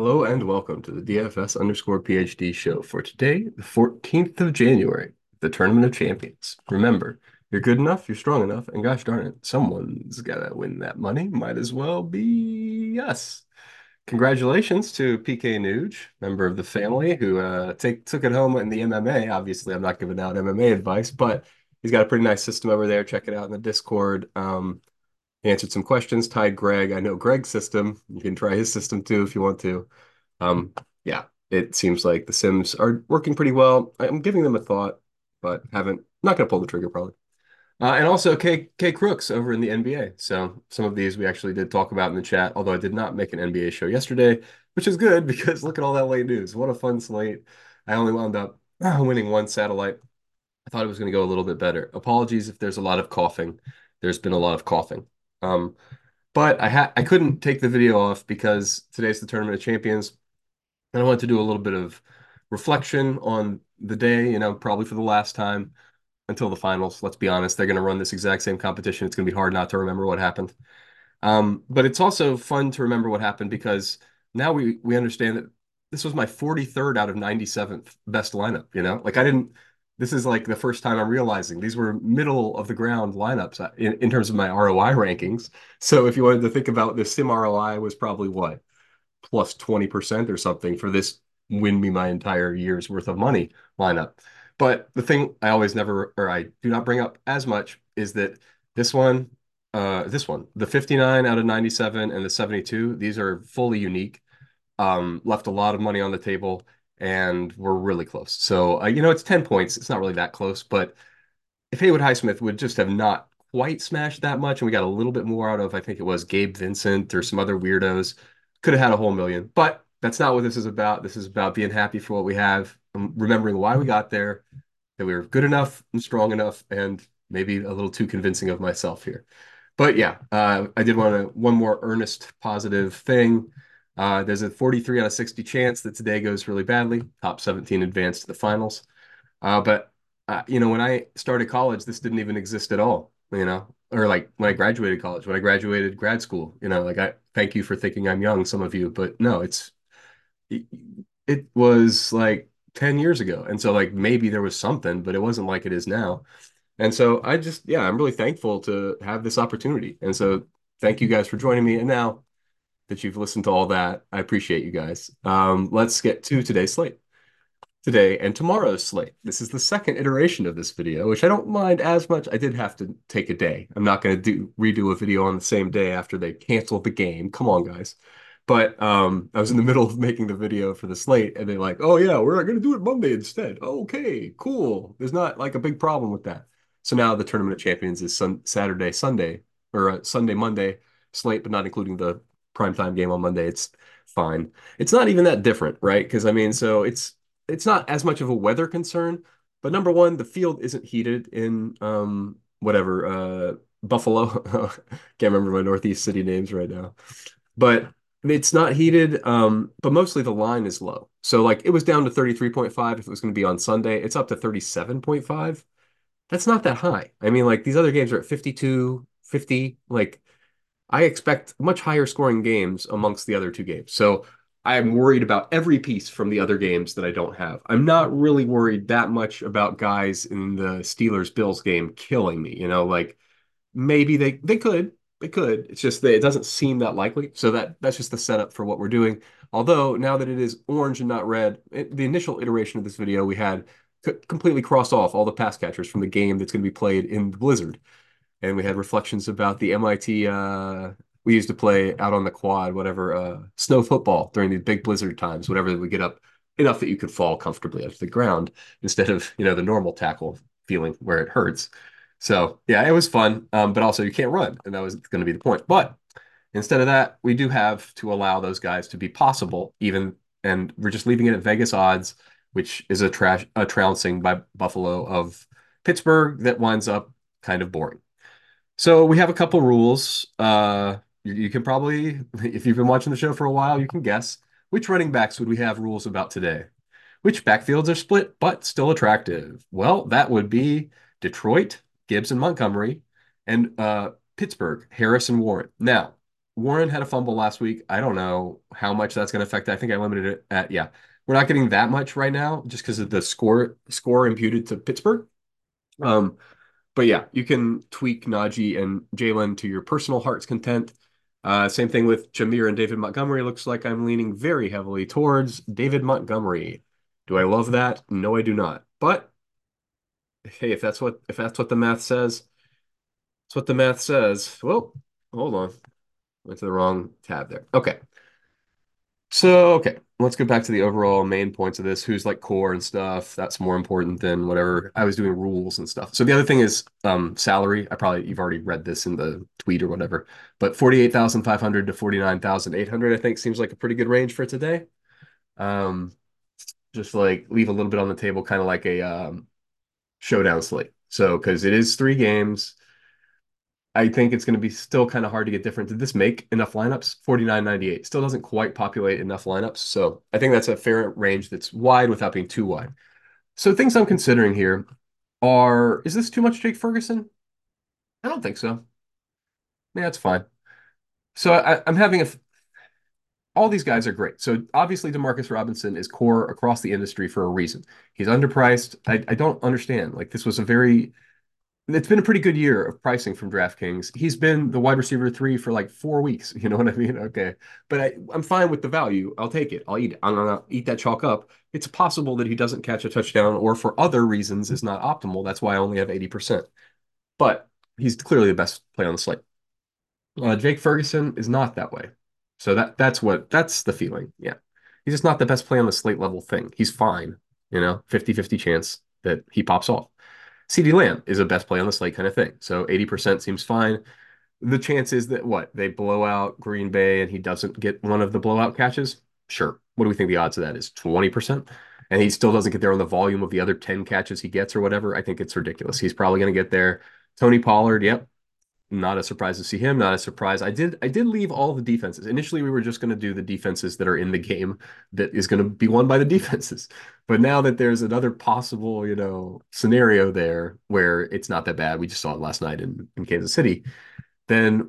Hello and welcome to the DFS_PhD show for today, the 14th of January, the Tournament of Champions. Remember, you're good enough, you're strong enough, and gosh darn it, someone's got to win that money. Might as well be us. Congratulations to PK Nuge, member of the family, who took it home in the MMA. Obviously, I'm not giving out MMA advice, but he's got a pretty nice system over there. Check it out in the Discord. He answered some questions, tied Greg. I know Greg's system. You can try his system too if you want to. Yeah, it seems like the sims are working pretty well. I'm giving them a thought, but not going to pull the trigger probably. And also K Crooks over in the NBA. So some of these we actually did talk about in the chat, although I did not make an NBA show yesterday, which is good because look at all that late news. What a fun slate. I only wound up winning one satellite. I thought it was going to go a little bit better. Apologies if there's a lot of coughing. There's been a lot of coughing. But I couldn't take the video off because today's the Tournament of Champions, and I wanted to do a little bit of reflection on the day, probably for the last time until the finals. Let's be honest, they're going to run this exact same competition. It's going to be hard not to remember what happened. But it's also fun to remember what happened because now we understand that this was my 43rd out of 97th best lineup, Like this is like the first time I'm realizing these were middle of the ground lineups in terms of my ROI rankings. So if you wanted to think about the sim ROI was probably what? Plus 20% or something for this win me my entire year's worth of money lineup. But the thing I always never, or I do not bring up as much is that this one, the 59 out of 97 and the 72, these are fully unique, left a lot of money on the table. And we're really close. So, it's 10 points. It's not really that close. But if Haywood Highsmith would just have not quite smashed that much, and we got a little bit more out of, I think it was Gabe Vincent or some other weirdos, could have had a whole million. But that's not what this is about. This is about being happy for what we have, remembering why we got there, that we were good enough and strong enough, and maybe a little too convincing of myself here. But yeah, I did want to, one more earnest, positive thing. There's a 43 out of 60 chance that today goes really badly. Top 17 advanced to the finals. When I started college, this didn't even exist at all, or like when I graduated college, when I graduated grad school, I thank you for thinking I'm young, some of you, but no, it was like 10 years ago. And so like, maybe there was something, but it wasn't like it is now. And so I'm really thankful to have this opportunity. And so thank you guys for joining me. And now that you've listened to all that. I appreciate you guys. Let's get to today's slate. Today and tomorrow's slate. This is the second iteration of this video, which I don't mind as much. I did have to take a day. I'm not going to redo a video on the same day after they canceled the game. Come on, guys. But I was in the middle of making the video for the slate, and they're like, oh, yeah, we're going to do it Monday instead. Okay, cool. There's not like a big problem with that. So now the Tournament of Champions is Saturday, Sunday, or Sunday, Monday slate, but not including the primetime game on Monday. It's fine. It's not even that different, right? Because so it's not as much of a weather concern, but number one, the field isn't heated in Buffalo. Can't remember my Northeast city names right now, but it's not heated. But mostly the line is low. So like it was down to 33.5 if it was going to be on Sunday. It's up to 37.5. That's not that high. These other games are at 52, 50, I expect much higher scoring games amongst the other two games. So I'm worried about every piece from the other games that I don't have. I'm not really worried that much about guys in the Steelers-Bills game killing me, maybe they could. It's just that it doesn't seem that likely. So that's just the setup for what we're doing. Although now that it is orange and not red, the initial iteration of this video, we had completely crossed off all the pass catchers from the game that's going to be played in the blizzard. And we had reflections about the MIT we used to play out on the quad, whatever, snow football during the big blizzard times, whatever we get up enough that you could fall comfortably onto the ground instead of, the normal tackle feeling where it hurts. So, yeah, it was fun, but also you can't run, and that was going to be the point. But instead of that, we do have to allow those guys to be possible even, and we're just leaving it at Vegas odds, which is a trouncing by Buffalo of Pittsburgh that winds up kind of boring. So we have a couple rules. You can probably, if you've been watching the show for a while, you can guess which running backs would we have rules about today? Which backfields are split but still attractive? Well, that would be Detroit, Gibbs and Montgomery, and Pittsburgh, Harris and Warren. Now, Warren had a fumble last week. I don't know how much that's going to affect. I think I limited it at, yeah. We're not getting that much right now just because of the score imputed to Pittsburgh. But yeah, you can tweak Najee and Jalen to your personal heart's content. Same thing with Jameer and David Montgomery. Looks like I'm leaning very heavily towards David Montgomery. Do I love that? No, I do not. But hey, if that's what the math says, that's what the math says. Well, hold on. Went to the wrong tab there. Okay. So, okay. Let's go back to the overall main points of this. Who's like core and stuff. That's more important than whatever. I was doing rules and stuff. So the other thing is salary. You've already read this in the tweet or whatever, but 48,500 to 49,800, I think seems like a pretty good range for today. Just like leave a little bit on the table, kind of like a showdown slate. So, cause it is 3 games. I think it's going to be still kind of hard to get different. Did this make enough lineups? 49.98. Still doesn't quite populate enough lineups. So I think that's a fair range that's wide without being too wide. So things I'm considering here are, is this too much Jake Ferguson? I don't think so. Yeah, it's fine. So I'm having all these guys are great. So obviously DeMarcus Robinson is core across the industry for a reason. He's underpriced. I don't understand. Like this was it's been a pretty good year of pricing from DraftKings. He's been the wide receiver 3 for like 4 weeks. You know what I mean? Okay. But I'm fine with the value. I'll take it. I'll eat that chalk up. It's possible that he doesn't catch a touchdown or for other reasons is not optimal. That's why I only have 80%. But he's clearly the best play on the slate. Jake Ferguson is not that way. So that's the feeling. Yeah. He's just not the best play on the slate level thing. He's fine. 50-50 chance that he pops off. CeeDee Lamb is a best play on the slate kind of thing. So 80% seems fine. The chance is that, they blow out Green Bay and he doesn't get one of the blowout catches? Sure. What do we think the odds of that is? 20%? And he still doesn't get there on the volume of the other 10 catches he gets or whatever? I think it's ridiculous. He's probably going to get there. Tony Pollard, yep. Not a surprise to see him. Not a surprise. I did leave all the defenses. Initially, we were just going to do the defenses that are in the game that is going to be won by the defenses. But now that there's another possible, scenario there where it's not that bad, we just saw it last night in Kansas City, then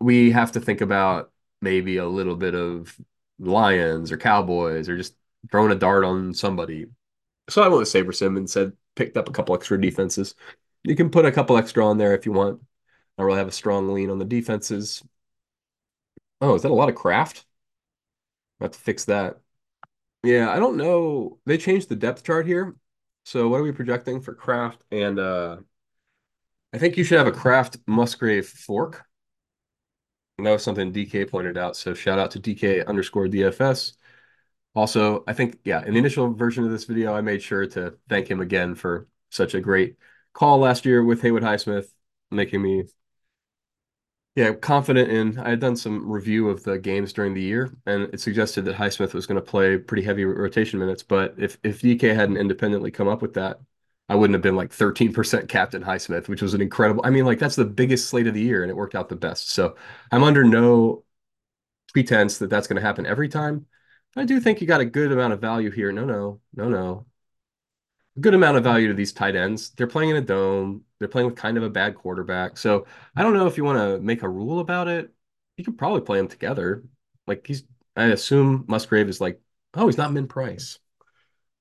we have to think about maybe a little bit of Lions or Cowboys or just throwing a dart on somebody. So I went with Sabersim and said, picked up a couple extra defenses. You can put a couple extra on there if you want. I really have a strong lean on the defenses. Oh, is that a lot of Kraft? I have to fix that. Yeah, I don't know. They changed the depth chart here. So what are we projecting for Kraft? And I think you should have a Kraft Musgrave fork. And that was something DK pointed out. So shout out to DK_DFS. Also, I think, in the initial version of this video, I made sure to thank him again for such a great call last year with Haywood Highsmith, making me confident in. I had done some review of the games during the year, and it suggested that Highsmith was going to play pretty heavy rotation minutes, but if DK hadn't independently come up with that, I wouldn't have been like 13% captain Highsmith, which was an incredible, that's the biggest slate of the year, and it worked out the best. So I'm under no pretense that that's going to happen every time. I do think you got a good amount of value here. No. A good amount of value to these tight ends. They're playing in a dome. They're playing with kind of a bad quarterback. So I don't know if you want to make a rule about it. You could probably play them together. I assume Musgrave is he's not min price.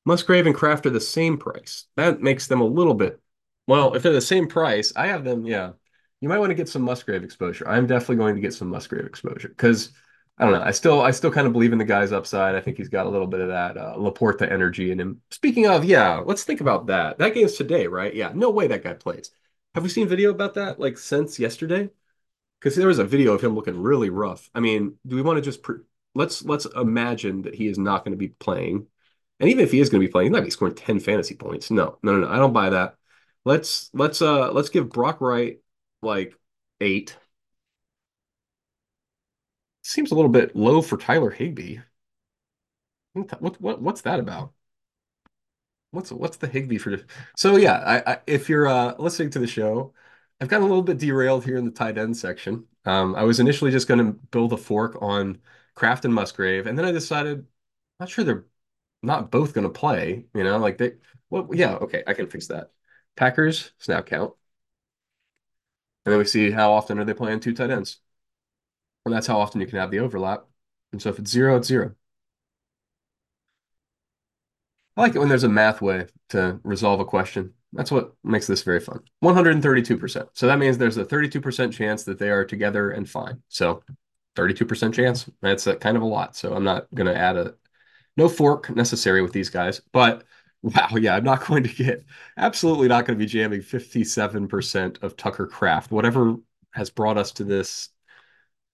Musgrave and Kraft are the same price. That makes them a little bit. Well, if they're the same price, I have them. Yeah. You might want to get some Musgrave exposure. I'm definitely going to get some Musgrave exposure because I don't know. I still kind of believe in the guy's upside. I think he's got a little bit of that Laporta energy in him. Speaking of, let's think about that. That game's today, right? Yeah, no way that guy plays. Have we seen video about that, since yesterday? Because there was a video of him looking really rough. Do we want to just... let's imagine that he is not going to be playing. And even if he is going to be playing, he's not going to be scoring 10 fantasy points. No. I don't buy that. Let's give Brock Wright, 8. Seems a little bit low for Tyler Higbee. What's that about? What's the Higbee for? So yeah, if you're listening to the show, I've gotten a little bit derailed here in the tight end section. I was initially just going to build a fork on Kraft and Musgrave, and then I decided I'm not sure they're not both going to play. Okay, I can fix that. Packers snap count, and then we see how often are they playing 2 tight ends. And that's how often you can have the overlap. And so if it's zero, it's zero. I like it when there's a math way to resolve a question. That's what makes this very fun. 132%. So that means there's a 32% chance that they are together and fine. So 32% chance. That's kind of a lot. So I'm not going to add no fork necessary with these guys. But wow, yeah, I'm not going to get, absolutely not going to be jamming 57% of Tucker Kraft. Whatever has brought us to this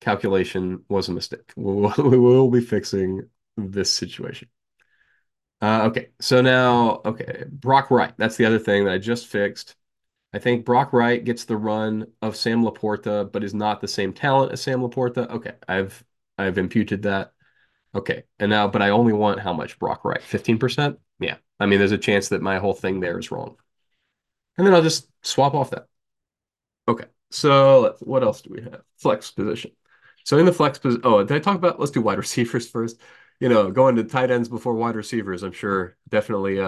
calculation was a mistake. We will be fixing this situation. Okay, so now, okay, Brock Wright. That's the other thing that I just fixed. I think Brock Wright gets the run of Sam Laporta, but is not the same talent as Sam Laporta. Okay, I've imputed that. Okay, and now, but I only want how much Brock Wright? 15%? Yeah, I mean, there's a chance that my whole thing there is wrong. And then I'll just swap off that. Okay, so what else do we have? Flex position. So in the flex position, oh, did I talk about, let's do wide receivers first. You know, going to tight ends before wide receivers, I'm sure definitely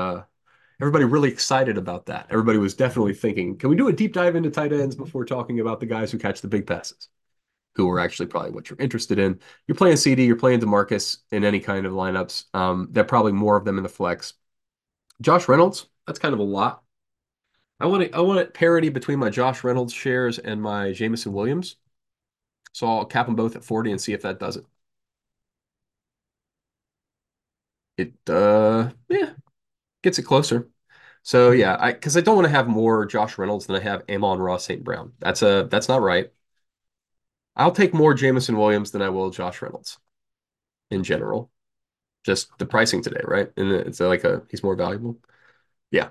everybody really excited about that. Everybody was definitely thinking, can we do a deep dive into tight ends before talking about the guys who catch the big passes, who are actually probably what you're interested in. You're playing CeeDee, you're playing DeMarcus in any kind of lineups. There are probably more of them in the flex. Josh Reynolds, that's kind of a lot. I want parity between my Josh Reynolds shares and my Jameson Williams. So I'll cap them both at 40 and see if that does it. It gets it closer. So yeah, because I don't want to have more Josh Reynolds than I have Amon-Ra St. Brown. That's not right. I'll take more Jameson Williams than I will Josh Reynolds in general. Just the pricing today, right? And it's like he's more valuable. Yeah.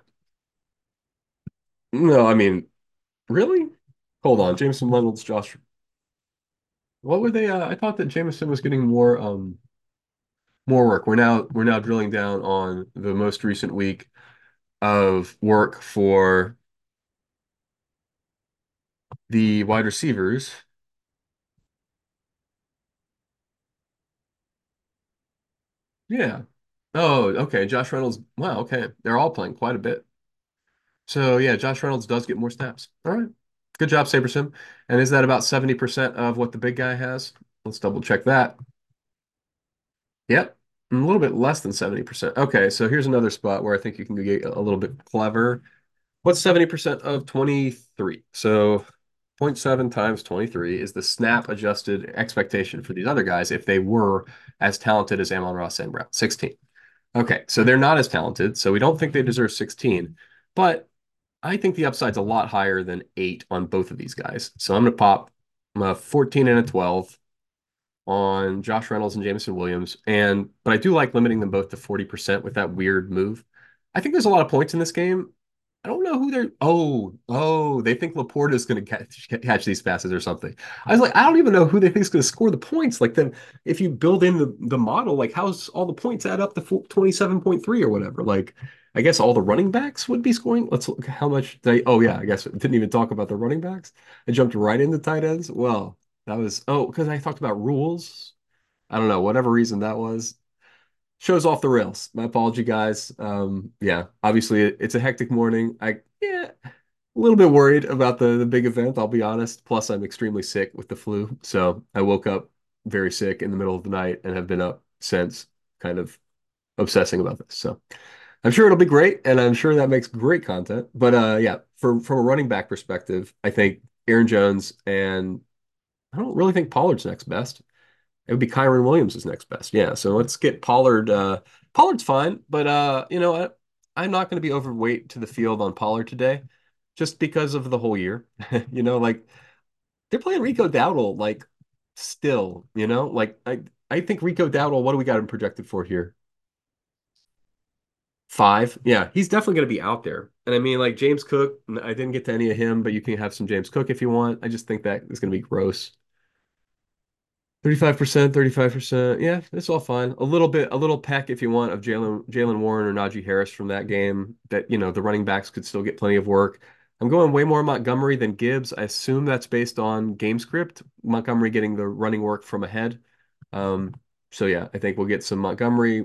No, I mean, really? Hold on, Jameson Reynolds, Josh. What were they? I thought that Jameson was getting more work. We're now drilling down on the most recent week of work for the wide receivers. Yeah. Oh, okay. Josh Reynolds. Wow, okay. They're all playing quite a bit. So yeah, Josh Reynolds does get more snaps. All right. Good job, Saberson. And is that about 70% of what the big guy has? Let's double check that. Yep, a little bit less than 70%. Okay, so here's another spot where I think you can get a little bit clever. What's 70% of 23? So 0.7 times 23 is the snap-adjusted expectation for these other guys if they were as talented as Amon-Ra St. Brown, 16. Okay, so they're not as talented, so we don't think they deserve 16. But I think the upside's a lot higher than 8 on both of these guys. So I'm going to pop a 14 and a 12. On Josh Reynolds and Jameson Williams, but I do like limiting them both to 40% with that weird move. I think there's a lot of points in this game. I don't know who they're. Oh, they think Laporta is going to catch these passes or something. I was like, I don't even know who they think is going to score the points. Like, then if you build in the model, like how's all the points add up to 27.3 or whatever? Like, I guess all the running backs would be scoring. Let's look how much they. Oh yeah, I guess I didn't even talk about the running backs. I jumped right into tight ends. Well. That was, because I talked about rules. I don't know, whatever reason that was. Shows off the rails. My apology, guys. Yeah, obviously it's a hectic morning. A little bit worried about the big event, I'll be honest. Plus, I'm extremely sick with the flu. So I woke up very sick in the middle of the night and have been up since, kind of obsessing about this. So I'm sure it'll be great, and I'm sure that makes great content. But yeah, from a running back perspective, I think Aaron Jones and I don't really think Pollard's next best. It would be Kyron Williams is next best. Yeah, so let's get Pollard. Pollard's fine, but I'm not going to be overweight to the field on Pollard today just because of the whole year. Like they're playing Rico Dowdle, like still, like I think Rico Dowdle, what do we got him projected for here? 5. Yeah, he's definitely going to be out there. And I mean, like James Cook, I didn't get to any of him, but you can have some James Cook if you want. I just think that is going to be gross. 35%, 35%. Yeah, it's all fine. A little peck if you want of Jalen Warren or Najee Harris from that game that, the running backs could still get plenty of work. I'm going way more Montgomery than Gibbs. I assume that's based on game script, Montgomery getting the running work from ahead. So yeah, I think we'll get some Montgomery.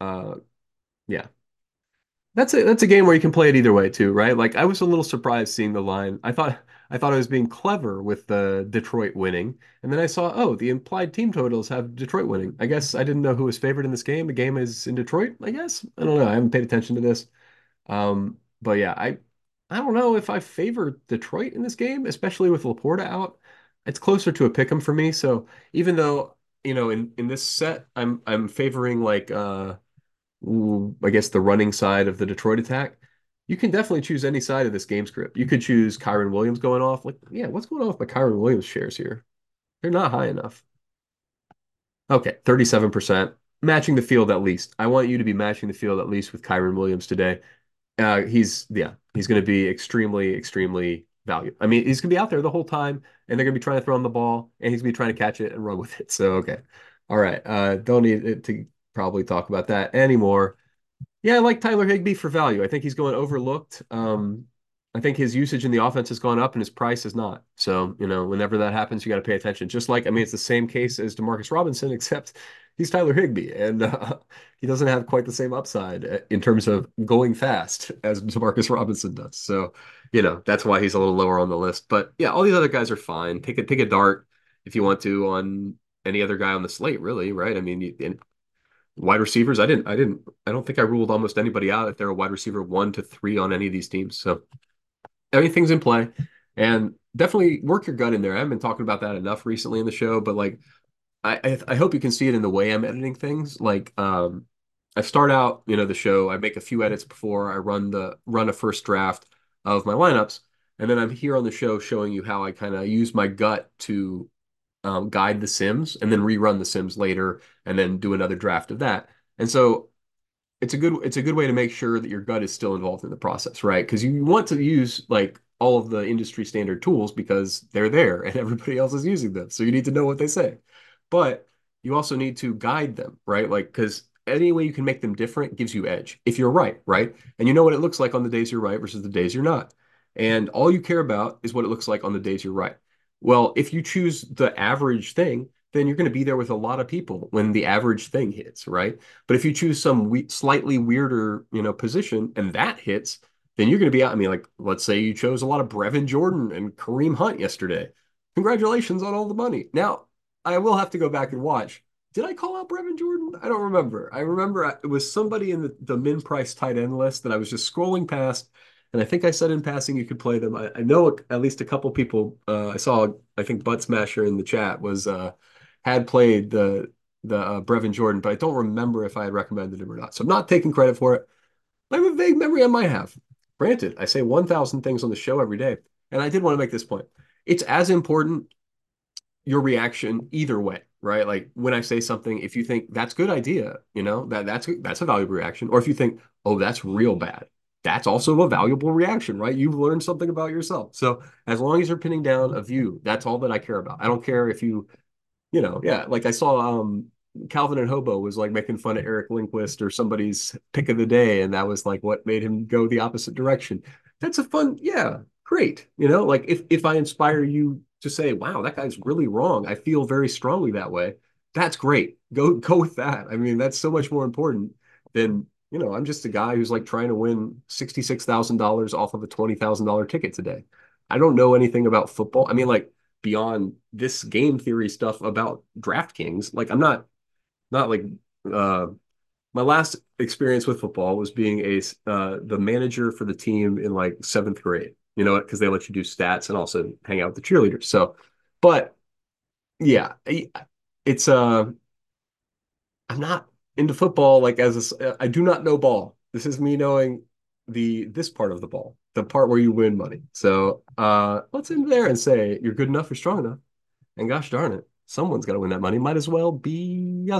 Yeah. That's a game where you can play it either way too, right? Like I was a little surprised seeing the line. I thought I thought I was being clever with the Detroit winning. And then I saw, oh, the implied team totals have Detroit winning. I guess I didn't know who was favored in this game. The game is in Detroit, I guess. I don't know. I haven't paid attention to this. But yeah, I don't know if I favor Detroit in this game, especially with Laporta out. It's closer to a pick'em for me. So even though, you know, in this set, I'm favoring like I guess the running side of the Detroit attack. You can definitely choose any side of this game script. You could choose Kyron Williams going off. Like, yeah, what's going on with my Kyron Williams shares here? They're not high enough. Okay, 37%. Matching the field at least. I want you to be matching the field at least with Kyron Williams today. He's going to be extremely, extremely valuable. I mean, he's going to be out there the whole time, and they're going to be trying to throw him the ball, and he's going to be trying to catch it and run with it. So, okay. All right. Don't need to probably talk about that anymore. Yeah, I like Tyler Higbee for value. I think he's going overlooked. I think his usage in the offense has gone up and his price has not. So, you know, whenever that happens, you got to pay attention. Just like, I mean, it's the same case as DeMarcus Robinson, except he's Tyler Higbee, and he doesn't have quite the same upside in terms of going fast as DeMarcus Robinson does. So, you know, that's why he's a little lower on the list. But yeah, all these other guys are fine. Take a dart if you want to on any other guy on the slate, really, right? I mean, wide receivers, I don't think I ruled almost anybody out if they're a wide receiver 1 to 3 on any of these teams. So everything's in play, and definitely work your gut in there. I haven't been talking about that enough recently in the show, but like, I hope you can see it in the way I'm editing things. Like, I start out, you know, the show, I make a few edits before I run a first draft of my lineups. And then I'm here on the show showing you how I kind of use my gut to guide the sims, and then rerun the sims later, and then do another draft of that. And so it's a good way to make sure that your gut is still involved in the process, right? Because you want to use like all of the industry standard tools because they're there and everybody else is using them. So you need to know what they say, but you also need to guide them, right? Like, because any way you can make them different gives you edge if you're right, right? And you know what it looks like on the days you're right versus the days you're not. And all you care about is what it looks like on the days you're right. Well, if you choose the average thing, then you're going to be there with a lot of people when the average thing hits, right? But if you choose some slightly weirder, you know, position and that hits, then you're going to be out. I mean, like, let's say you chose a lot of Brevin Jordan and Kareem Hunt yesterday. Congratulations on all the money. Now, I will have to go back and watch. Did I call out Brevin Jordan? I don't remember. I remember it was somebody in the min price tight end list that I was just scrolling past. And I think I said in passing you could play them. I know at least a couple people. I saw, I think Butt Smasher in the chat was had played the Brevin Jordan, but I don't remember if I had recommended him or not. So I'm not taking credit for it. I have a vague memory I might have. Granted, I say 1,000 things on the show every day, and I did want to make this point. It's as important your reaction either way, right? Like when I say something, if you think that's a good idea, you know, that's a valuable reaction, or if you think, oh, that's real bad. That's also a valuable reaction, right? You've learned something about yourself. So as long as you're pinning down a view, that's all that I care about. I don't care if you know, yeah, like I saw Calvin and Hobo was like making fun of Eric Lindquist or somebody's pick of the day. And that was like what made him go the opposite direction. That's a fun, yeah, great. You know, like if I inspire you to say, wow, that guy's really wrong. I feel very strongly that way. That's great. Go with that. I mean, that's so much more important than, you know, I'm just a guy who's like trying to win $66,000 off of a $20,000 ticket today. I don't know anything about football. I mean, like beyond this game theory stuff about DraftKings, like I'm not like my last experience with football was being the manager for the team in like 7th grade, you know, because they let you do stats and also hang out with the cheerleaders. So, but yeah, it's I'm not into football, like I do not know ball. This is me knowing this part of the ball, the part where you win money. So let's end there and say you're good enough or strong enough. And gosh darn it, someone's got to win that money. Might as well be us.